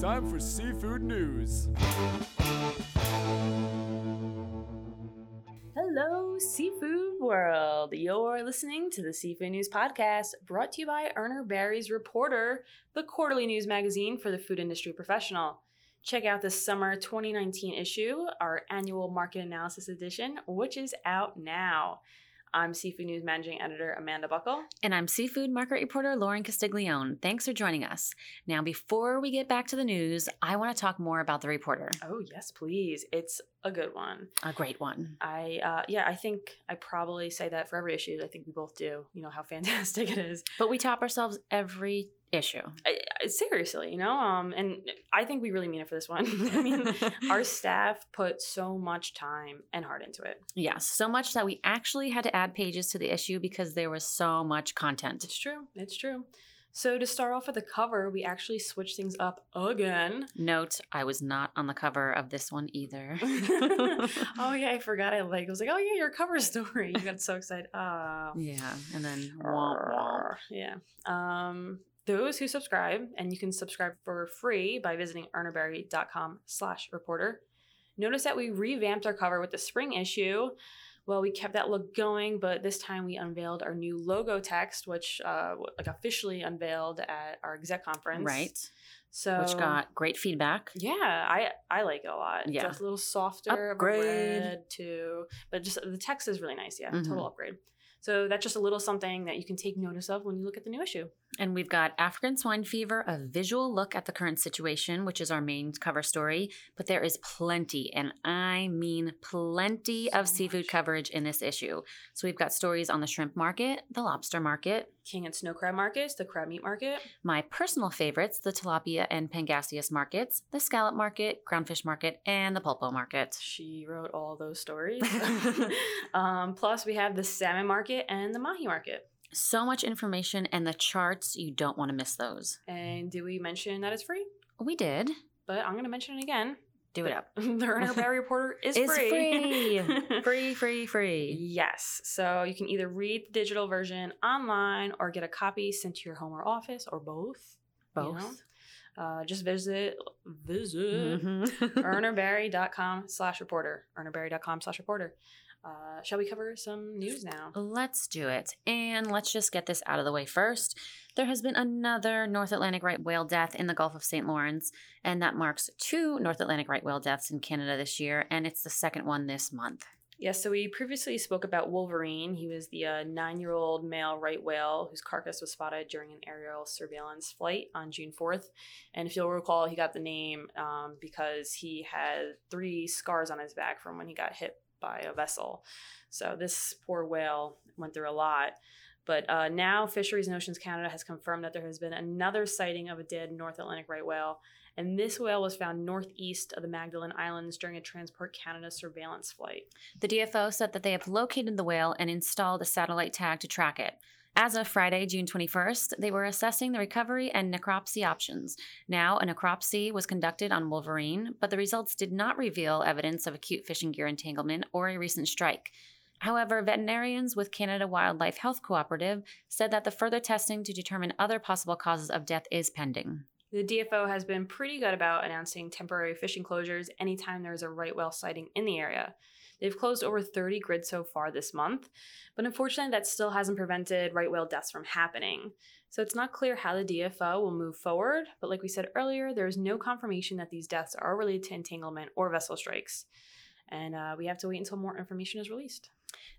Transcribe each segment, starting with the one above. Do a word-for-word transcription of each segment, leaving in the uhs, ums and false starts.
Time for Seafood News. Hello, Seafood World. You're listening to the Seafood News Podcast, brought to you by Urner Barry's Reporter, the quarterly news magazine for the food industry professional. Check out the summer twenty nineteen issue, our annual market analysis edition, which is out now. I'm Seafood News Managing Editor Amanda Buckle. And I'm Seafood Market Reporter Lauren Castiglione. Thanks for joining us. Now, before we get back to the news, I want to talk more about the Reporter. Oh, yes, please. It's a good one. A great one. I, uh, yeah, I think I probably say that for every issue. I think we both do. You know how fantastic it is. But we top ourselves every issue. I, I, seriously, you know, um, and I think we really mean it for this one. I mean, our staff put so much time and heart into it. Yes, so much that we actually had to add pages to the issue because there was so much content. It's true. It's true. So to start off with the cover, we actually switched things up again. Note, I was not on the cover of this one either. Oh, yeah, I forgot. I like. I was like, oh, yeah, your cover story. You got so excited. Uh, yeah, and then womp, womp. Yeah. Um... Those who subscribe, and you can subscribe for free by visiting urnerberry.com slash reporter. Notice that we revamped our cover with the spring issue. Well, we kept that look going, but this time we unveiled our new logo text, which uh, like officially unveiled at our exec conference. Right. So which got great feedback. Yeah, I, I like it a lot. Yeah. Just a little softer. Upgrade. Red too. But just the text is really nice. Yeah, mm-hmm. Total upgrade. So that's just a little something that you can take notice of when you look at the new issue. And we've got African Swine Fever, a visual look at the current situation, which is our main cover story. But there is plenty, and I mean plenty so of much. Seafood coverage in this issue. So we've got stories on the shrimp market, the lobster market, king and snow crab markets, the crab meat market. My personal favorites, the tilapia and pangasius markets, the scallop market, groundfish market, and the pulpo market. She wrote all those stories. um, plus, we have the salmon market and the mahi market. So much information and the charts. You don't want to miss those. And did we mention that it's free? We did. But I'm going to mention it again. Do it up. The Urner Barry Reporter is free. It's free. Free, free, free. Yes. So you can either read the digital version online or get a copy sent to your home or office or both. Both. You know? Uh, just visit visit mm-hmm. urnerberry.com slash reporter. urnerberry.com slash reporter. Uh, shall we cover some news now? Let's do it. And let's just get this out of the way first. There has been another North Atlantic right whale death in the Gulf of Saint Lawrence, and that marks two North Atlantic right whale deaths in Canada this year, and it's the second one this month. Yes, yeah, so we previously spoke about Wolverine. He was the uh, nine-year-old male right whale whose carcass was spotted during an aerial surveillance flight on June fourth. And if you'll recall, he got the name um, because he had three scars on his back from when he got hit by a vessel. So this poor whale went through a lot. But uh, now Fisheries and Oceans Canada has confirmed that there has been another sighting of a dead North Atlantic right whale. And this whale was found northeast of the Magdalen Islands during a Transport Canada surveillance flight. The D F O said that they have located the whale and installed a satellite tag to track it. As of Friday, June twenty-first, they were assessing the recovery and necropsy options. Now, a necropsy was conducted on Wolverine, but the results did not reveal evidence of acute fishing gear entanglement or a recent strike. However, veterinarians with Canada Wildlife Health Cooperative said that the further testing to determine other possible causes of death is pending. The D F O has been pretty good about announcing temporary fishing closures anytime there is a right whale sighting in the area. They've closed over thirty grids so far this month, but unfortunately that still hasn't prevented right whale deaths from happening. So it's not clear how the D F O will move forward, but like we said earlier, there is no confirmation that these deaths are related to entanglement or vessel strikes. And uh, we have to wait until more information is released.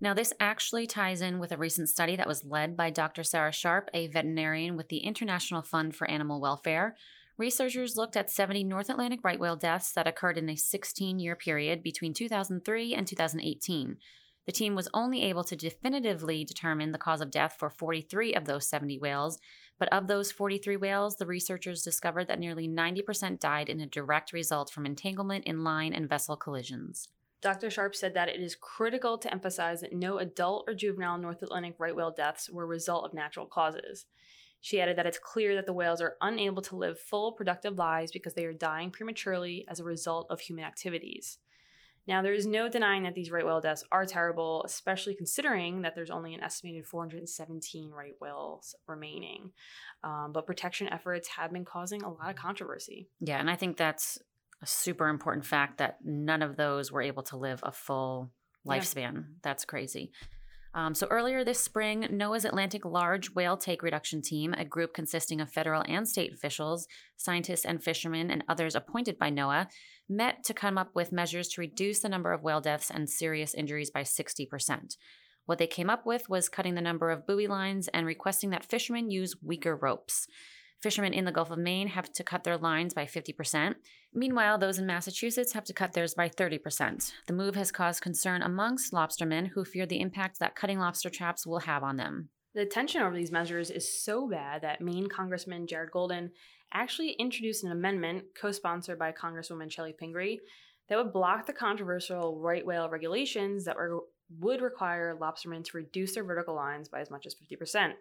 Now, this actually ties in with a recent study that was led by Doctor Sarah Sharp, a veterinarian with the International Fund for Animal Welfare. Researchers looked at seventy North Atlantic right whale deaths that occurred in a sixteen-year period between two thousand three and two thousand eighteen. The team was only able to definitively determine the cause of death for forty-three of those seventy whales, but of those forty-three whales, the researchers discovered that nearly ninety percent died in a direct result from entanglement in line and vessel collisions. Doctor Sharp said that it is critical to emphasize that no adult or juvenile North Atlantic right whale deaths were a result of natural causes. She added that it's clear that the whales are unable to live full, productive lives because they are dying prematurely as a result of human activities. Now, there is no denying that these right whale deaths are terrible, especially considering that there's only an estimated four hundred seventeen right whales remaining. Um, but protection efforts have been causing a lot of controversy. Yeah, and I think that's a super important fact that none of those were able to live a full lifespan. Yeah. That's crazy. Um, so earlier this spring, NOAA's Atlantic Large Whale Take Reduction Team, a group consisting of federal and state officials, scientists and fishermen, and others appointed by NOAA, met to come up with measures to reduce the number of whale deaths and serious injuries by sixty percent. What they came up with was cutting the number of buoy lines and requesting that fishermen use weaker ropes. Fishermen in the Gulf of Maine have to cut their lines by fifty percent. Meanwhile, those in Massachusetts have to cut theirs by thirty percent. The move has caused concern amongst lobstermen who fear the impact that cutting lobster traps will have on them. The tension over these measures is so bad that Maine Congressman Jared Golden actually introduced an amendment co-sponsored by Congresswoman Shelley Pingree that would block the controversial right whale regulations that were, would require lobstermen to reduce their vertical lines by as much as fifty percent.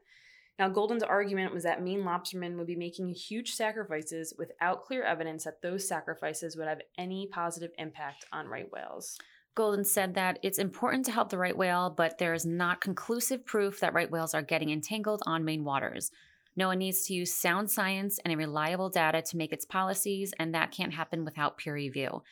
Now, Golden's argument was that Maine lobstermen would be making huge sacrifices without clear evidence that those sacrifices would have any positive impact on right whales. Golden said that it's important to help the right whale, but there is not conclusive proof that right whales are getting entangled on Maine waters. NOAA needs to use sound science and reliable data to make its policies, and that can't happen without peer review.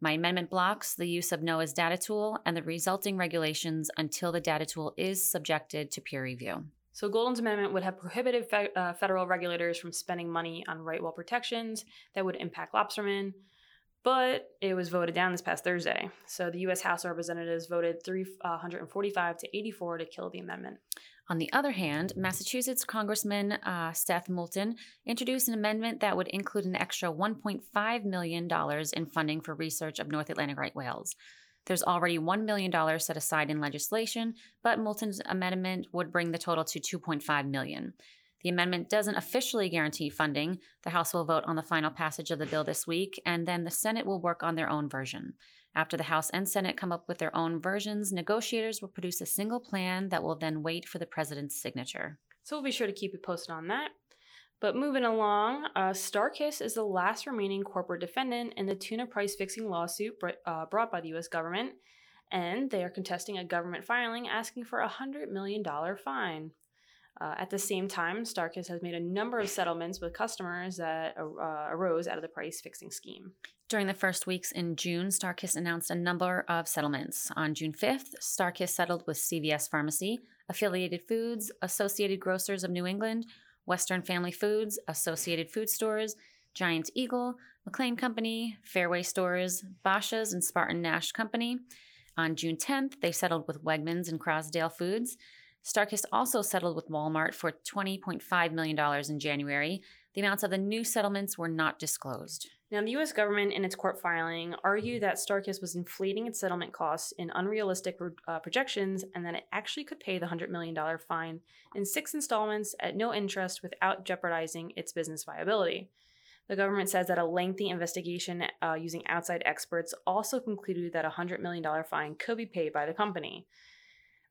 My amendment blocks the use of NOAA's data tool and the resulting regulations until the data tool is subjected to peer review. So Golden's amendment would have prohibited fe- uh, federal regulators from spending money on right whale protections that would impact lobstermen, but it was voted down this past Thursday. So the U S House of Representatives voted three hundred forty-five to eighty-four to kill the amendment. On the other hand, Massachusetts Congressman uh, Seth Moulton introduced an amendment that would include an extra one point five million dollars in funding for research of North Atlantic right whales. There's already one million dollars set aside in legislation, but Moulton's amendment would bring the total to two point five million dollars. The amendment doesn't officially guarantee funding. The House will vote on the final passage of the bill this week, and then the Senate will work on their own version. After the House and Senate come up with their own versions, negotiators will produce a single plan that will then wait for the president's signature. So we'll be sure to keep you posted on that. But moving along, uh, StarKist is the last remaining corporate defendant in the tuna price-fixing lawsuit br- uh, brought by the U S government, and they are contesting a government filing asking for a one hundred million dollars fine. Uh, at the same time, StarKist has made a number of settlements with customers that uh, arose out of the price-fixing scheme. During the first weeks in June, StarKist announced a number of settlements. On June fifth, StarKist settled with C V S Pharmacy, Affiliated Foods, Associated Grocers of New England, Western Family Foods, Associated Food Stores, Giant Eagle, McLane Company, Fairway Stores, Basha's, and Spartan Nash Company. On June tenth, they settled with Wegmans and Crosdale Foods. StarKist also settled with Walmart for twenty point five million dollars in January. The amounts of the new settlements were not disclosed. Now, the U S government in its court filing argued that StarKist was inflating its settlement costs in unrealistic uh, projections and that it actually could pay the one hundred million dollars fine in six installments at no interest without jeopardizing its business viability. The government says that a lengthy investigation uh, using outside experts also concluded that a one hundred million dollars fine could be paid by the company.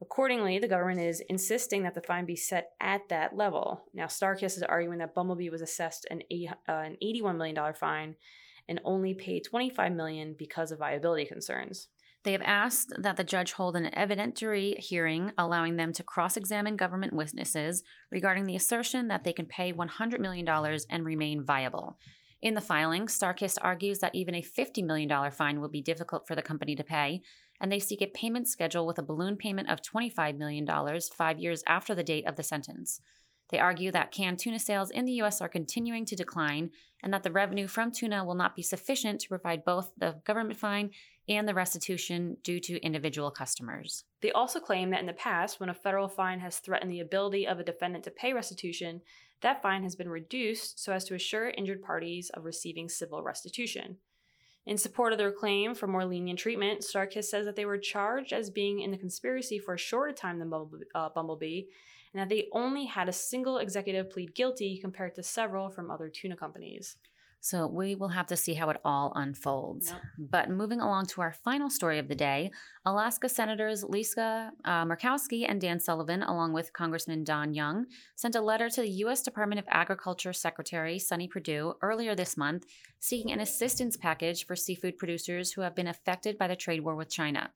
Accordingly, the government is insisting that the fine be set at that level. Now, StarKist is arguing that Bumblebee was assessed an, uh, an eighty-one million dollars fine and only paid twenty-five million dollars because of viability concerns. They have asked that the judge hold an evidentiary hearing allowing them to cross-examine government witnesses regarding the assertion that they can pay one hundred million dollars and remain viable. In the filing, StarKist argues that even a fifty million dollars fine would be difficult for the company to pay, and they seek a payment schedule with a balloon payment of twenty-five million dollars five years after the date of the sentence. They argue that canned tuna sales in the U S are continuing to decline and that the revenue from tuna will not be sufficient to provide both the government fine and the restitution due to individual customers. They also claim that in the past, when a federal fine has threatened the ability of a defendant to pay restitution, that fine has been reduced so as to assure injured parties of receiving civil restitution. In support of their claim for more lenient treatment, StarKist says that they were charged as being in the conspiracy for a shorter time than Bumblebee, uh, Bumblebee and that they only had a single executive plead guilty compared to several from other tuna companies. So we will have to see how it all unfolds. Yep. But moving along to our final story of the day, Alaska Senators Lisa uh, Murkowski and Dan Sullivan, along with Congressman Don Young, sent a letter to the U S Department of Agriculture Secretary Sonny Perdue earlier this month seeking an assistance package for seafood producers who have been affected by the trade war with China.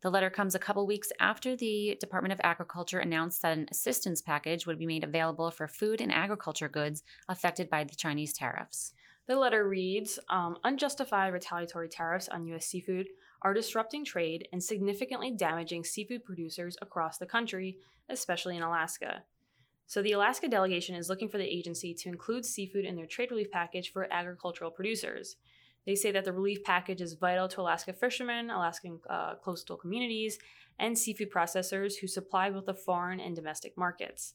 The letter comes a couple weeks after the Department of Agriculture announced that an assistance package would be made available for food and agriculture goods affected by the Chinese tariffs. The letter reads, um, unjustified retaliatory tariffs on U S seafood are disrupting trade and significantly damaging seafood producers across the country, especially in Alaska. So the Alaska delegation is looking for the agency to include seafood in their trade relief package for agricultural producers. They say that the relief package is vital to Alaska fishermen, Alaskan uh, coastal communities, and seafood processors who supply both the foreign and domestic markets.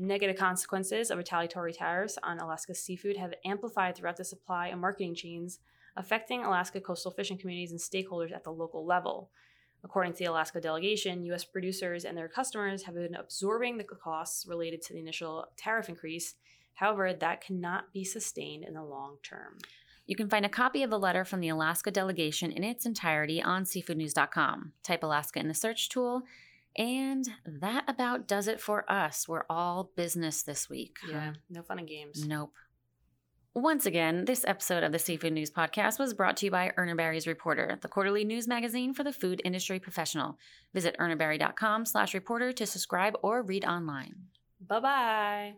Negative consequences of retaliatory tariffs on Alaska's seafood have amplified throughout the supply and marketing chains, affecting Alaska coastal fishing communities and stakeholders at the local level. According to the Alaska delegation, U S producers and their customers have been absorbing the costs related to the initial tariff increase. However, that cannot be sustained in the long term. You can find a copy of the letter from the Alaska delegation in its entirety on seafood news dot com. Type Alaska in the search tool. And that about does it for us. We're all business this week. Yeah, no fun and games. Nope. Once again, this episode of the Seafood News Podcast was brought to you by Urner Barry's Reporter, the quarterly news magazine for the food industry professional. Visit urnerbarry.com slash reporter to subscribe or read online. Bye-bye.